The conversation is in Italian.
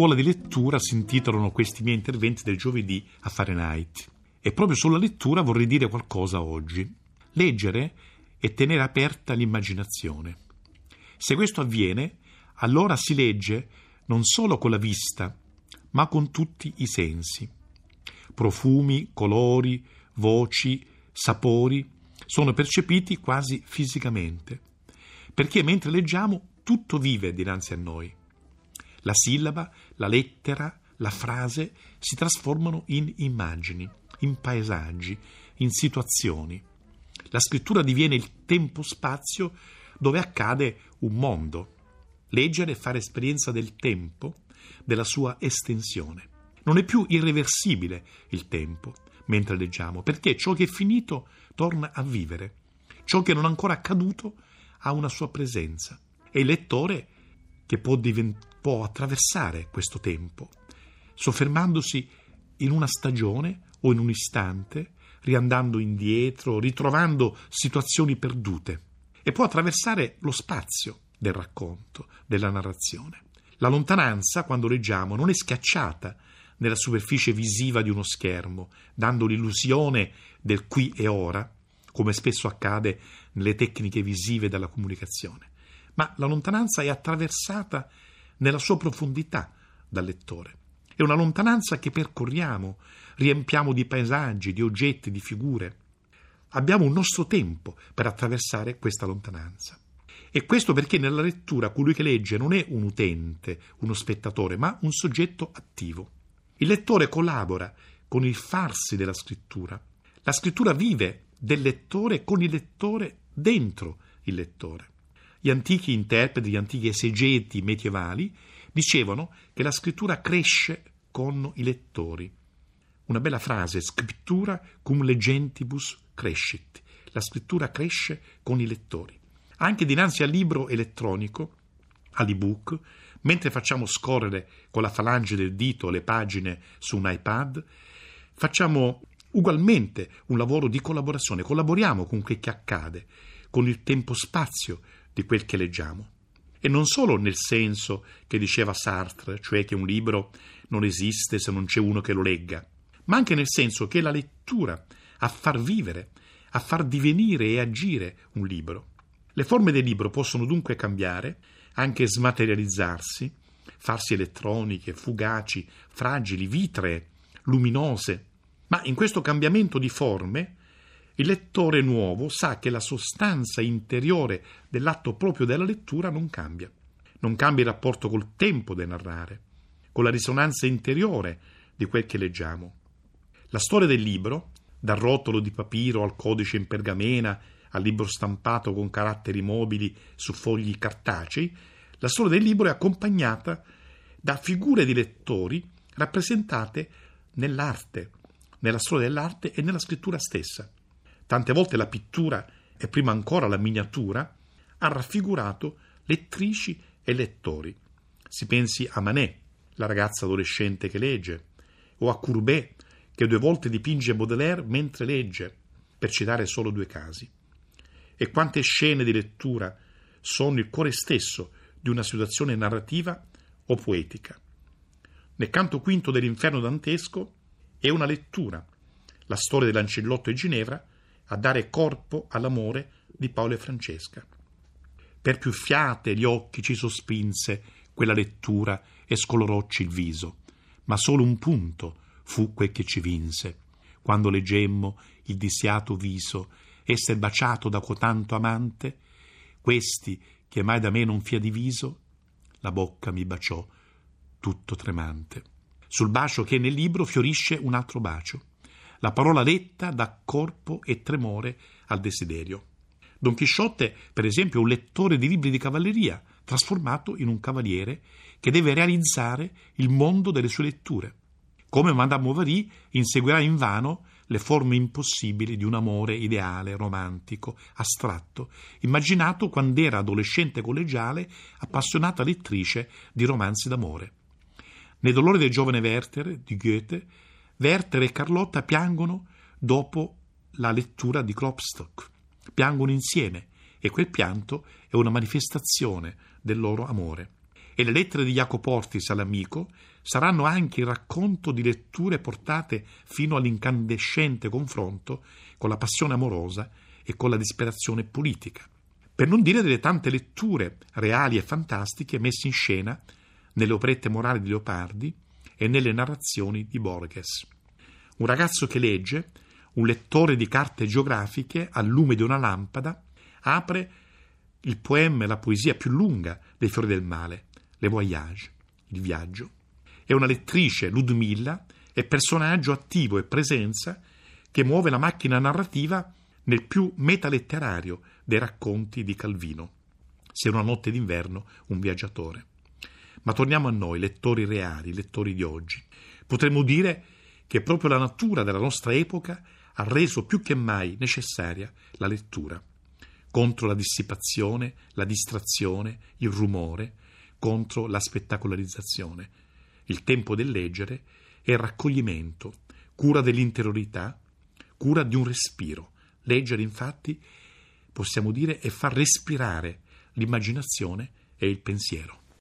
scuola di lettura si intitolano questi miei interventi del giovedì a Fahrenheit. E proprio sulla lettura vorrei dire qualcosa oggi. Leggere e tenere aperta l'immaginazione. Se questo avviene, allora si legge non solo con la vista, ma con tutti i sensi. Profumi, colori, voci, sapori sono percepiti quasi fisicamente, perché mentre leggiamo tutto vive dinanzi a noi. La sillaba, la lettera, la frase si trasformano in immagini, in paesaggi, in situazioni. La scrittura diviene il tempo-spazio dove accade un mondo. Leggere e fare esperienza del tempo, della sua estensione. Non è più irreversibile il tempo mentre leggiamo, perché ciò che è finito torna a vivere. Ciò che non è ancora accaduto ha una sua presenza. È il lettore che può attraversare questo tempo, soffermandosi in una stagione o in un istante, riandando indietro, ritrovando situazioni perdute, e può attraversare lo spazio del racconto, della narrazione. La lontananza, quando leggiamo, non è schiacciata nella superficie visiva di uno schermo, dando l'illusione del qui e ora, come spesso accade nelle tecniche visive della comunicazione, ma la lontananza è attraversata nella sua profondità dal lettore. È una lontananza che percorriamo, riempiamo di paesaggi, di oggetti, di figure. Abbiamo un nostro tempo per attraversare questa lontananza. E questo perché nella lettura colui che legge non è un utente, uno spettatore, ma un soggetto attivo. Il lettore collabora con il farsi della scrittura. La scrittura vive del lettore, con il lettore, dentro il lettore. Gli antichi interpreti, gli antichi esegeti medievali dicevano che la scrittura cresce con i lettori. Una bella frase, scriptura cum legentibus crescit. La scrittura cresce con i lettori. Anche dinanzi al libro elettronico, all'ebook, mentre facciamo scorrere con la falange del dito le pagine su un iPad, facciamo ugualmente un lavoro di collaborazione. Collaboriamo con quel che accade, con il tempo-spazio di quel che leggiamo. E non solo nel senso che diceva Sartre, cioè che un libro non esiste se non c'è uno che lo legga, ma anche nel senso che è la lettura a far vivere, a far divenire e agire un libro. Le forme del libro possono dunque cambiare, anche smaterializzarsi, farsi elettroniche, fugaci, fragili, vitree, luminose. Ma in questo cambiamento di forme, il lettore nuovo sa che la sostanza interiore dell'atto proprio della lettura non cambia. Non cambia il rapporto col tempo da narrare, con la risonanza interiore di quel che leggiamo. La storia del libro, dal rotolo di papiro al codice in pergamena, al libro stampato con caratteri mobili su fogli cartacei, la storia del libro è accompagnata da figure di lettori rappresentate nell'arte, nella storia dell'arte e nella scrittura stessa. Tante volte la pittura, e prima ancora la miniatura, ha raffigurato lettrici e lettori. Si pensi a Manet, la ragazza adolescente che legge, o a Courbet, che 2 volte dipinge Baudelaire mentre legge, per citare solo 2 casi. E quante scene di lettura sono il cuore stesso di una situazione narrativa o poetica. Nel canto quinto dell'Inferno dantesco è una lettura, la storia di Lancillotto e Ginevra, a dare corpo all'amore di Paolo e Francesca. Per più fiate gli occhi ci sospinse quella lettura e scolorocci il viso, ma solo un punto fu quel che ci vinse, quando leggemmo il disiato viso esser baciato da cotanto amante, questi che mai da me non fia diviso, la bocca mi baciò tutto tremante. Sul bacio che nel libro fiorisce un altro bacio. La parola letta dà corpo e tremore al desiderio. Don Chisciotte, per esempio, è un lettore di libri di cavalleria, trasformato in un cavaliere che deve realizzare il mondo delle sue letture. Come Madame Bovary inseguirà invano le forme impossibili di un amore ideale, romantico, astratto, immaginato quando era adolescente collegiale, appassionata lettrice di romanzi d'amore. Nei dolori del giovane Werther, di Goethe, Werther e Carlotta piangono dopo la lettura di Klopstock. Piangono insieme e quel pianto è una manifestazione del loro amore. e le lettere di Jacopo Ortis all'amico saranno anche il racconto di letture portate fino all'incandescente confronto con la passione amorosa e con la disperazione politica, per non dire delle tante letture reali e fantastiche messe in scena nelle operette morali di Leopardi e nelle narrazioni di Borges. Un ragazzo che legge, un lettore di carte geografiche al lume di una lampada, apre il poema e la poesia più lunga dei Fiori del Male, Le Voyage, il viaggio. È una lettrice, Ludmilla, è personaggio attivo e presenza che muove la macchina narrativa nel più metaletterario dei racconti di Calvino. Se una notte d'inverno, un viaggiatore. Ma torniamo a noi, lettori reali, lettori di oggi. Potremmo dire che proprio la natura della nostra epoca ha reso più che mai necessaria la lettura, contro la dissipazione, la distrazione, il rumore, contro la spettacolarizzazione. Il tempo del leggere è raccoglimento, cura dell'interiorità, cura di un respiro. Leggere, infatti, possiamo dire, è far respirare l'immaginazione e il pensiero.